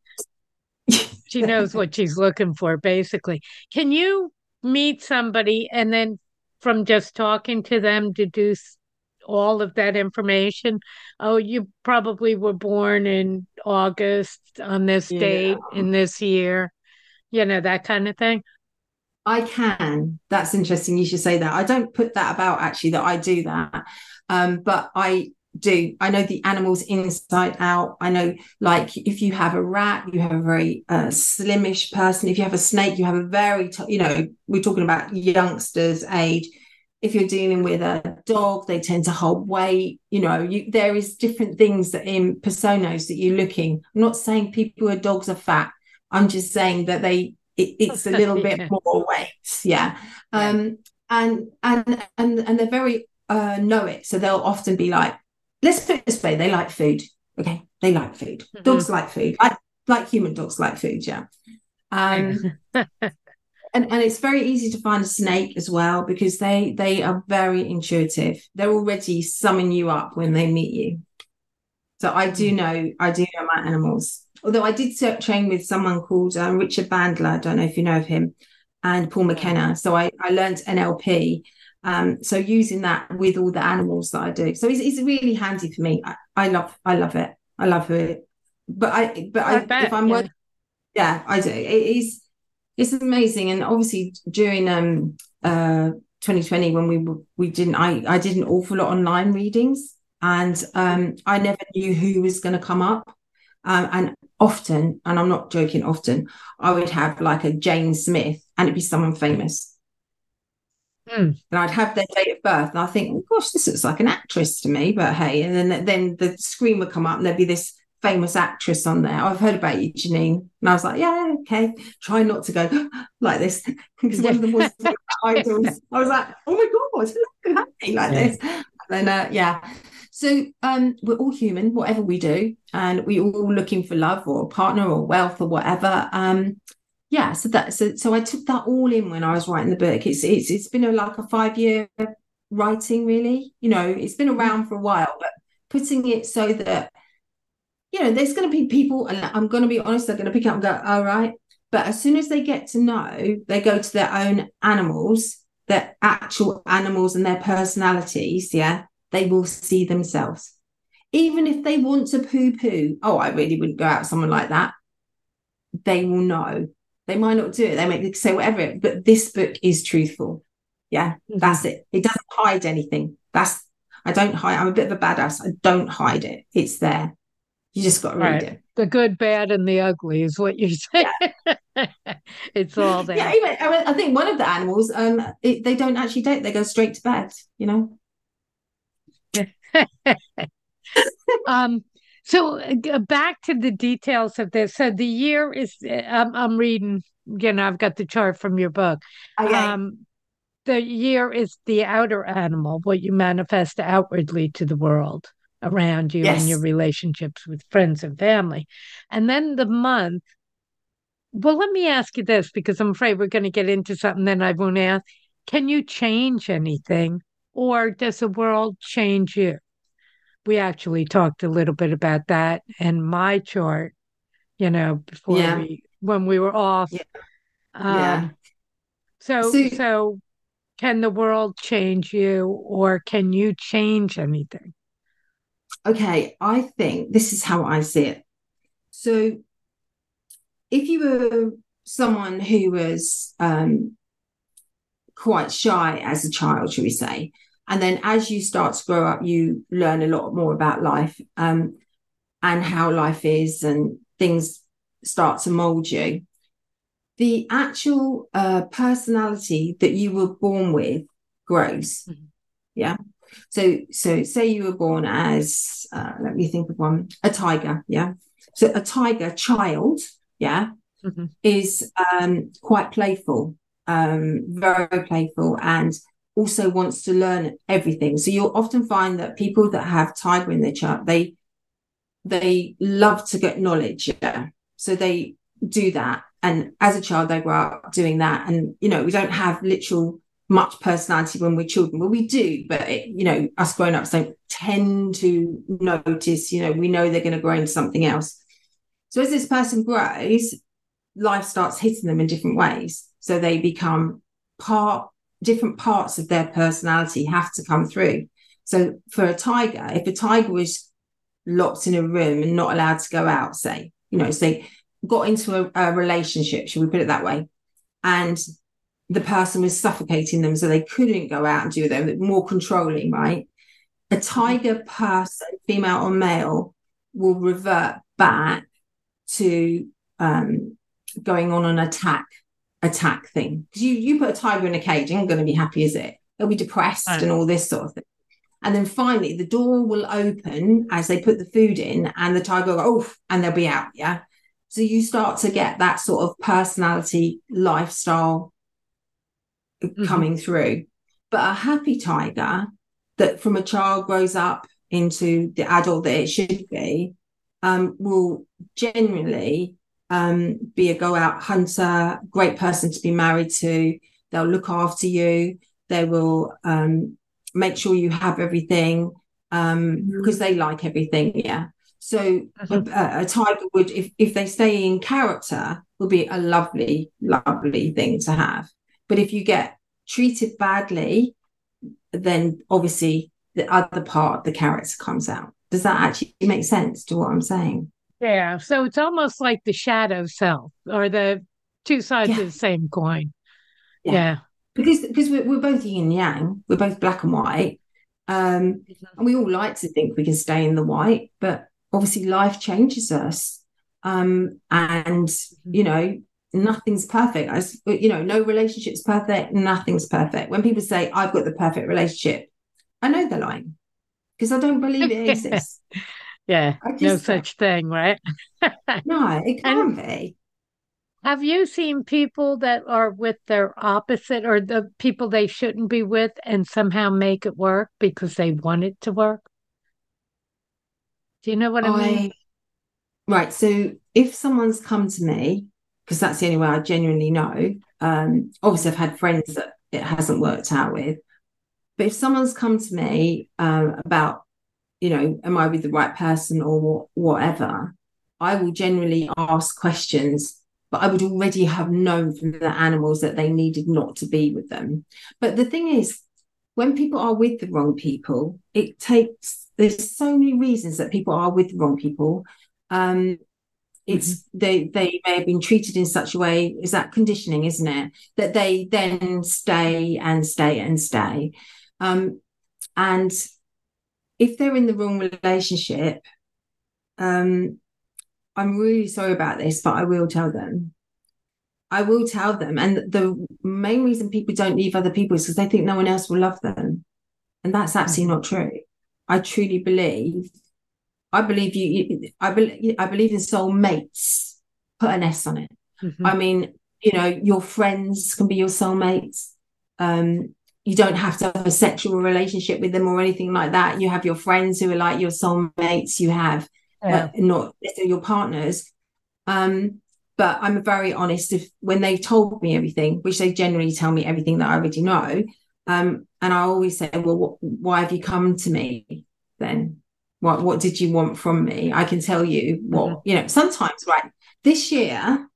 she knows what she's looking for, basically. Can you meet somebody and then from just talking to them deduce all of that information? Oh, you probably were born in August on this date in this year, you know, that kind of thing? I can. That's interesting. You should say that. I don't put that about, actually, that I do that. But I know the animals inside out. I know, like, if you have a rat, you have a very slimish person. If you have a snake, you have a very you know, we're talking about youngsters' age. If you're dealing with a dog, they tend to hold weight. You know, there is different things that in personas that you're looking. I'm not saying people who are dogs are fat. I'm just saying that it's a little bit more weight. Yeah. And they're very know it. So they'll often be like, let's put it this way, they like food. Okay, they like food. Mm-hmm. Dogs like food. Like human dogs like food, yeah. And it's very easy to find a snake as well, because they are very intuitive. They're already summing you up when they meet you. So I do know my animals. Although I did train with someone called Richard Bandler, I don't know if you know of him, and Paul McKenna. So I learned NLP. So using that with all the animals that I do, so it's really handy for me. I love it. I love it. But if I'm working, yeah, I do. It's amazing. And obviously during 2020 when I did an awful lot online readings, and I never knew who was going to come up. And often, and I'm not joking, often I would have like a Jane Smith, and it'd be someone famous. And I'd have their date of birth, and I think, oh, gosh, this looks like an actress to me, but hey. And then the screen would come up, and there'd be this famous actress on there. I've heard about you, Janine. And I was like, yeah, okay. Try not to go like this, because one of them was idols. I was like, oh my God, look at me like this. And then, yeah. So we're all human, whatever we do, and we're all looking for love or a partner or wealth or whatever. Yeah, so I took that all in when I was writing the book. It's been like a 5-year writing, really. You know, it's been around for a while, but putting it so that, you know, there's going to be people, and I'm going to be honest, they're going to pick up and go, all right. But as soon as they get to know, they go to their own animals, their actual animals and their personalities, yeah, they will see themselves. Even if they want to poo-poo, oh, I really wouldn't go out with someone like that. They will know. They might not do it. They might say whatever, but this book is truthful. Yeah, that's it. It doesn't hide anything. I don't hide. I'm a bit of a badass. I don't hide it. It's there. You just got to read it. The good, bad, and the ugly is what you're saying. Yeah. It's all there. Yeah, even, I mean, I think one of the animals, they don't actually date. They go straight to bed, you know? So back to the details of this. So the year is, I'm reading, you know, I've got the chart from your book. Okay. The year is the outer animal, what you manifest outwardly to the world around you. Yes. And your relationships with friends and family. And then the month, well, let me ask you this, because I'm afraid we're going to get into something that I won't ask. Can you change anything, or does the world change you? We actually talked a little bit about that and my chart, you know, before when we were off. Yeah. So can the world change you, or can you change anything? Okay, I think this is how I see it. So if you were someone who was quite shy as a child, should we say, and then as you start to grow up, you learn a lot more about life and how life is, and things start to mold you. The actual personality that you were born with grows. Mm-hmm. Yeah. So say you were born as, let me think of one, a tiger, yeah? So a tiger child, yeah, mm-hmm. is quite playful, very playful, and also wants to learn everything. So you'll often find that people that have tiger in their chart, they love to get knowledge, yeah? So they do that. And as a child, they grow up doing that. And, you know, we don't have literal much personality when we're children. Well, we do, but it, you know, us grown-ups don't tend to notice, you know, we know they're going to grow into something else. So as this person grows, life starts hitting them in different ways. So they become different parts of their personality have to come through. So for a tiger, if a tiger was locked in a room and not allowed to go out, say, you know, say got into a relationship, should we put it that way, and the person was suffocating them so they couldn't go out and do them, more controlling, right? A tiger person, female or male, will revert back to going on an attack thing. Because you put a tiger in a cage, ain't going to be happy, is it? They'll be depressed and all this sort of thing. And then finally, the door will open as they put the food in, and the tiger will go, oh, and they'll be out, yeah? So you start to get that sort of personality, lifestyle, coming through. But a happy tiger that from a child grows up into the adult that it should be will generally be a go out hunter, great person to be married to. They'll look after you, they will make sure you have everything because they like everything, yeah. So a tiger would, if they stay in character, would be a lovely thing to have. But if you get treated badly, then obviously the other part of the character comes out. Does that actually make sense to what I'm saying? Yeah. So it's almost like the shadow self, or the two sides of the same coin. Yeah. Because we're both yin and yang. We're both black and white. And we all like to think we can stay in the white, but obviously life changes us. And, you know, nothing's perfect. You know, no relationship's perfect. Nothing's perfect. When people say I've got the perfect relationship, I know they're lying, because I don't believe it exists. Yeah, no such thing, right? No, it can't be. Have you seen people that are with their opposite or the people they shouldn't be with and somehow make it work because they want it to work? Do you know what I mean? Right. So if someone's come to me, because that's the only way I genuinely know, obviously I've had friends that it hasn't worked out with, but if someone's come to me about, you know, am I with the right person or whatever, I will generally ask questions, but I would already have known from the animals that they needed not to be with them. But the thing is, when people are with the wrong people, it takes, there's so many reasons that people are with the wrong people. It's they may have been treated in such a way, is that conditioning, isn't it? That they then stay. And if they're in the wrong relationship, I'm really sorry about this, but I will tell them. And the main reason people don't leave other people is because they think no one else will love them. And that's absolutely not true. I truly believe, I believe in soulmates. Put an S on it. Mm-hmm. I mean, you know, your friends can be your soulmates. You don't have to have a sexual relationship with them or anything like that. You have your friends who are like your soulmates. You have not your partners, but I'm very honest. If when they've told me everything, which they generally tell me everything that I already know, and I always say, well, why have you come to me then? What did you want from me? I can tell you what, you know, sometimes, right, this year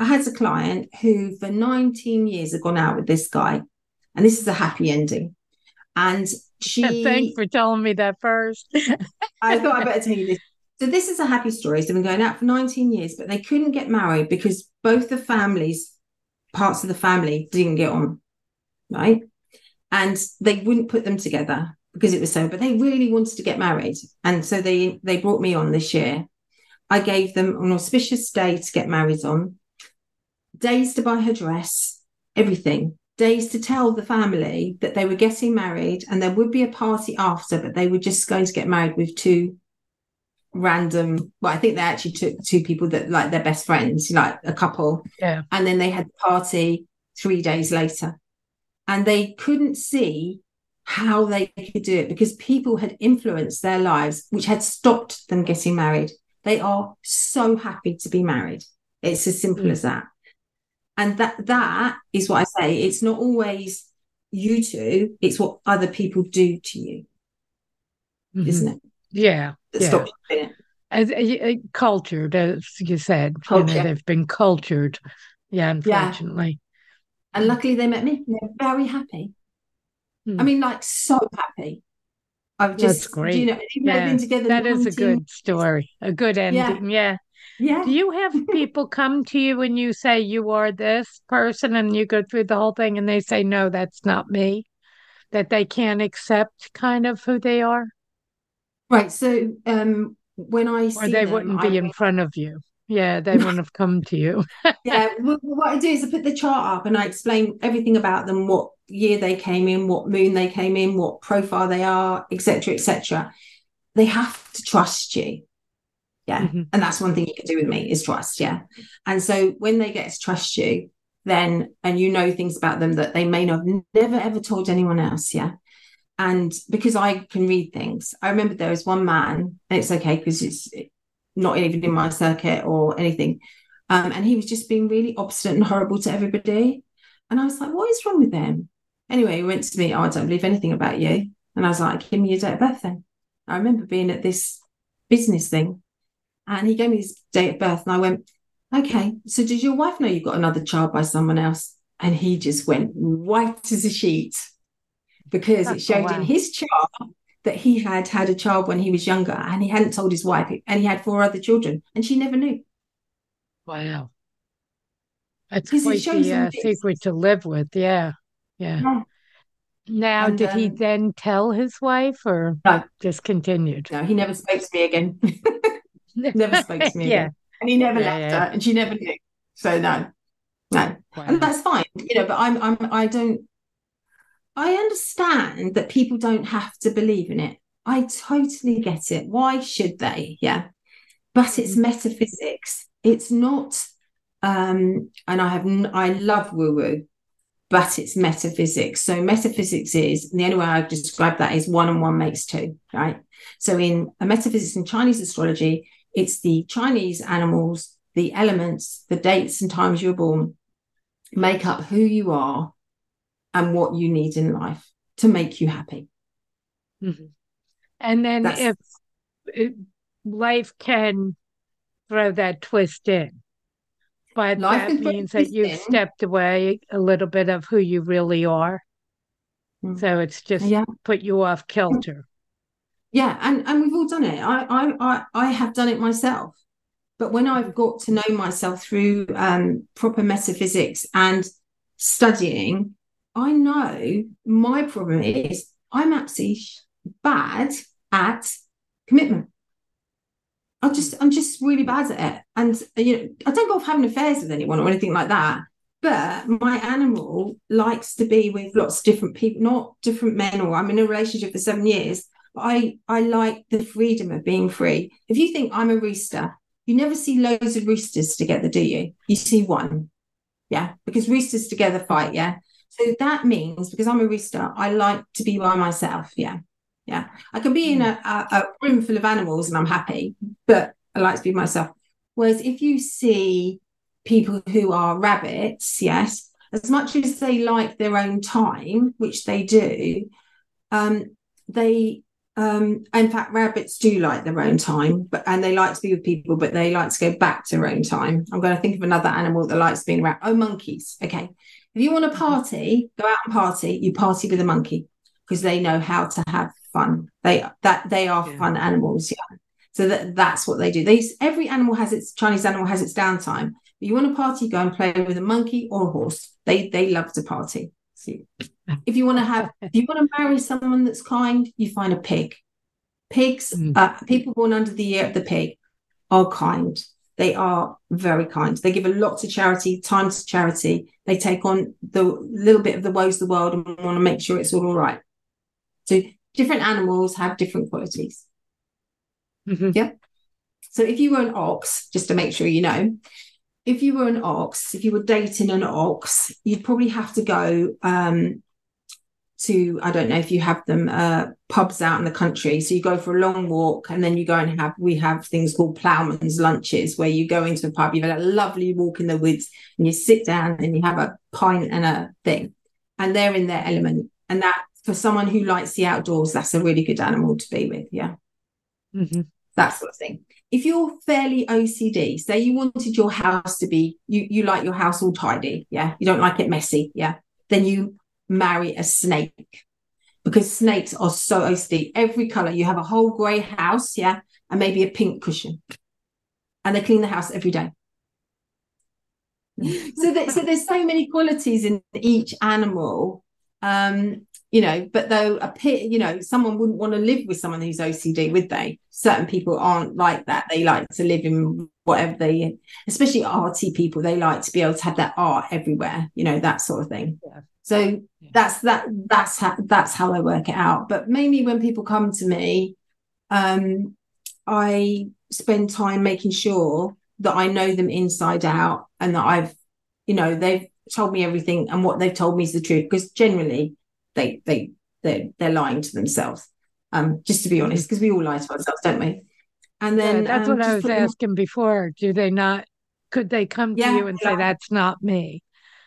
I had a client who for 19 years had gone out with this guy, and this is a happy ending. And thanks for telling me that first. I thought I better tell you this. So this is a happy story. So they've been going out for 19 years, but they couldn't get married because both the families, parts of the family, didn't get on, right? And they wouldn't put them together because it was so, but they really wanted to get married. And so they brought me on this year. I gave them an auspicious day to get married on, days to buy her dress, everything. Days to tell the family that they were getting married and there would be a party after, but they were just going to get married with two random, well, I think they actually took two people that like their best friends, like a couple. Yeah. And then they had the party 3 days later. And they couldn't see how they could do it because people had influenced their lives, which had stopped them getting married. They are so happy to be married. It's as simple as that. And that is what I say. It's not always you two. It's what other people do to you, isn't it? Yeah. Stop it. Cultured, as you said. Culture. You know, they've been cultured. Yeah, unfortunately. Yeah. And luckily they met me. They're very happy. I mean, like, so happy. That's great. You know, yeah. Been together that is a good story. A good ending, yeah. Yeah. Do you have people come to you when you say you are this person and you go through the whole thing and they say, no, that's not me, that they can't accept kind of who they are? Right. So when I see them, wouldn't be in front of you. Yeah, they wouldn't have come to you. Yeah. Well, what I do is I put the chart up and I explain everything about them, what year they came in, what moon they came in, what profile they are, et cetera, et cetera. They have to trust you. Yeah. Mm-hmm. And that's one thing you can do with me is trust. Yeah. And so when they get to trust you, then, and you know things about them that they may not have never, ever told anyone else. Yeah. And because I can read things, I remember there was one man, and it's okay because it's not even in my circuit or anything. And he was just being really obstinate and horrible to everybody. And I was like, what is wrong with him? Anyway, he went to me, oh, I don't believe anything about you. And I was like, give me your date of birth then. I remember being at this business thing. And he gave me his date of birth. And I went, okay, so does your wife know you've got another child by someone else? And he just went white as a sheet because it showed in his chart that he had had a child when he was younger and he hadn't told his wife and he had 4 other children and she never knew. Wow. That's quite the secret to live with. Yeah. Yeah. Now, and, did he then tell his wife or just continued? No, he never spoke to me again. Never spoke to me again. And he never left her and she never knew. So no. Wow. And that's fine, you know, but I understand that people don't have to believe in it. I totally get it. Why should they? Yeah. But it's metaphysics. It's not, and I love woo-woo, but it's metaphysics. So metaphysics is, and the only way I've described that is 1 and 1 makes 2, right? So in a metaphysics in Chinese astrology, it's the Chinese animals, the elements, the dates and times you were born make up who you are and what you need in life to make you happy. Mm-hmm. And then if life can throw that twist in, but life that means that you've stepped away a little bit of who you really are. Mm. So it's just put you off kilter. Yeah, and we've all done it. I have done it myself. But when I've got to know myself through proper metaphysics and studying, I know my problem is I'm absolutely bad at commitment. I'm just really bad at it. And, you know, I don't go off having affairs with anyone or anything like that. But my animal likes to be with lots of different people, not different men, or I'm in a relationship for 7 years. But I like the freedom of being free. If you think I'm a rooster, you never see loads of roosters together, do you? You see one. Yeah. Because roosters together fight. Yeah. So that means because I'm a rooster, I like to be by myself. Yeah. Yeah. I can be in a room full of animals and I'm happy, but I like to be myself. Whereas if you see people who are rabbits, yes, as much as they like their own time, which they do, in fact, rabbits do like their own time, and they like to be with people, but they like to go back to their own time. I'm going to think of another animal that likes being around. Oh, monkeys. Okay. If you want to party, go out and party, you party with a monkey because they know how to have fun. They are fun animals. Yeah. So that's what they do. Every animal has its Chinese animal has its downtime. If you want to party, go and play with a monkey or a horse. They love to party. See? If you want to marry someone that's kind, you find a pig. People born under the year of the pig are kind. They are very kind. They give a lot to charity, time to charity. They take on the little bit of the woes of the world and want to make sure it's all right. So different animals have different qualities. Mm-hmm. Yeah. So if you were an ox, just to make sure you know, if you were dating an ox, you'd probably have to go to, I don't know if you have them, pubs out in the country. So you go for a long walk and then you go and we have things called ploughman's lunches where you go into a pub, you've had a lovely walk in the woods and you sit down and you have a pint and a thing. And they're in their element. And that, for someone who likes the outdoors, that's a really good animal to be with. Yeah. Mm-hmm. That sort of thing. If you're fairly OCD, say you wanted your house to be, you like your house all tidy, yeah? You don't like it messy, yeah? Then you marry a snake because snakes are so OCD. Every colour, you have a whole grey house, yeah? And maybe a pink cushion. And they clean the house every day. So there's so many qualities in each animal, you know, but though someone wouldn't want to live with someone who's OCD, would they? Certain people aren't like that. They like to live in whatever they, especially arty people, they like to be able to have their art everywhere, you know, that sort of thing. Yeah. So that's how I work it out. But mainly when people come to me, I spend time making sure that I know them inside out and that they've told me everything and what they've told me is the truth, because generally they're lying to themselves, just to be honest, because we all lie to ourselves, don't we? And then that's what I was asking before. Do they not? Could they come to you and say that's not me?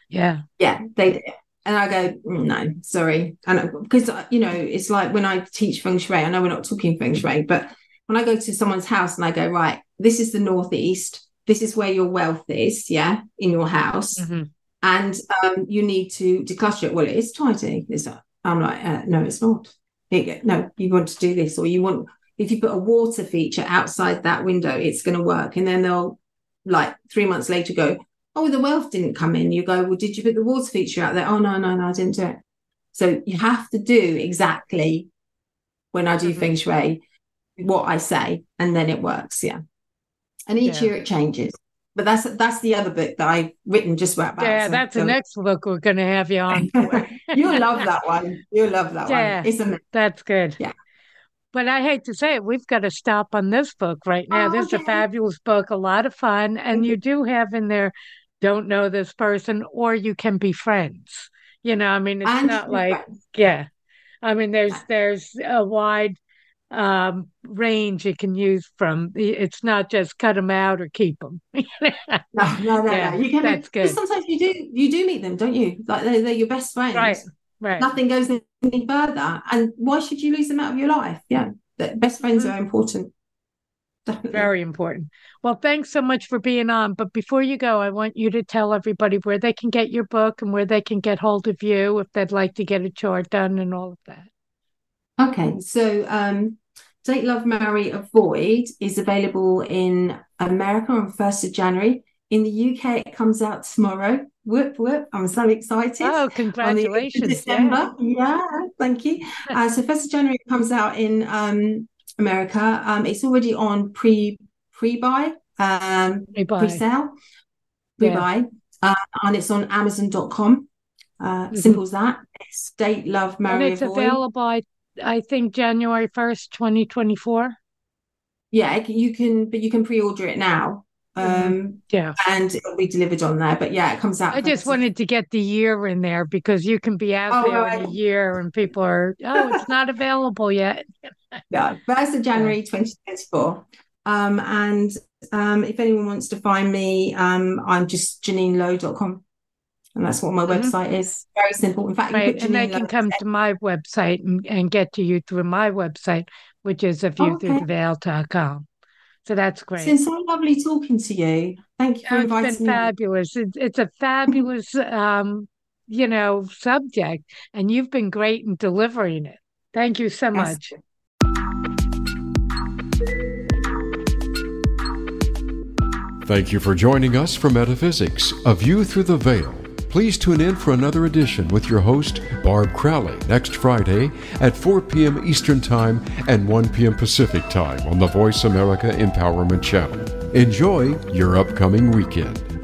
Yeah, yeah, they do. And I go, no, sorry, and because you know, it's like when I teach feng shui. I know we're not talking feng shui, but when I go to someone's house and I go, right, this is the northeast. This is where your wealth is. Yeah, in your house. Mm-hmm. And you need to declutter it. Well, it is tidy. I'm like, no, it's not. Here you go. No, you want to do this, or you want, if you put a water feature outside that window, it's going to work. And then they'll, like, 3 months later go, oh, the wealth didn't come in. You go, well, did you put the water feature out there? Oh, no, I didn't do it. So you have to do exactly, when I do feng shui, what I say, and then it works. Yeah. And each year it changes. But that's the other book that I've written just about. Yeah, so that's the next book we're going to have you on for. You'll love that one. It's amazing. That's good. Yeah. But I hate to say it, we've got to stop on this book right now. Oh, this is a fabulous book, a lot of fun. And you do have in there, don't know this person, or you can be friends. You know, I mean, it's I'm not like, friends. Yeah. I mean, there's a wide range you can use from. It's not just cut them out or keep them. No. You can, that's good. Sometimes you do meet them, don't you? Like they're your best friends. Right. Nothing goes any further. And why should you lose them out of your life? Yeah. The best friends are important. Definitely. Very important. Well, thanks so much for being on. But before you go, I want you to tell everybody where they can get your book and where they can get hold of you if they'd like to get a chart done and all of that. Okay. So Date, Love, Marry, Avoid is available in America on the 1st of January. In the UK, it comes out tomorrow. Whoop, whoop. I'm so excited. Oh, congratulations. On the 8th of December. Yeah, thank you. So 1st of January comes out in America. It's already on pre-sale. And it's on Amazon.com. Simple as that. It's Date, Love, Marry, and it's Avoid. Available, I think, January 1st, 2024. Yeah, you can pre-order it now. And it'll be delivered on there, but yeah, it comes out. I just wanted to get the year in there because you can be out in a year and people are, it's not available yet. Yeah, 1st of January 2024. And if anyone wants to find me, I'm just JanineLowe.com. And that's what my website is. Very simple. In fact, and they can come to my website and get to you through my website, which is aviewthroughtheveil.com. So that's great. It's been so lovely talking to you. Thank you for inviting me. It's been fabulous. It's a fabulous, subject, and you've been great in delivering it. Thank you so much. Thank you for joining us for Metaphysics, A View Through the Veil. Please tune in for another edition with your host, Barb Crowley, next Friday at 4 p.m. Eastern Time and 1 p.m. Pacific Time on the Voice America Empowerment Channel. Enjoy your upcoming weekend.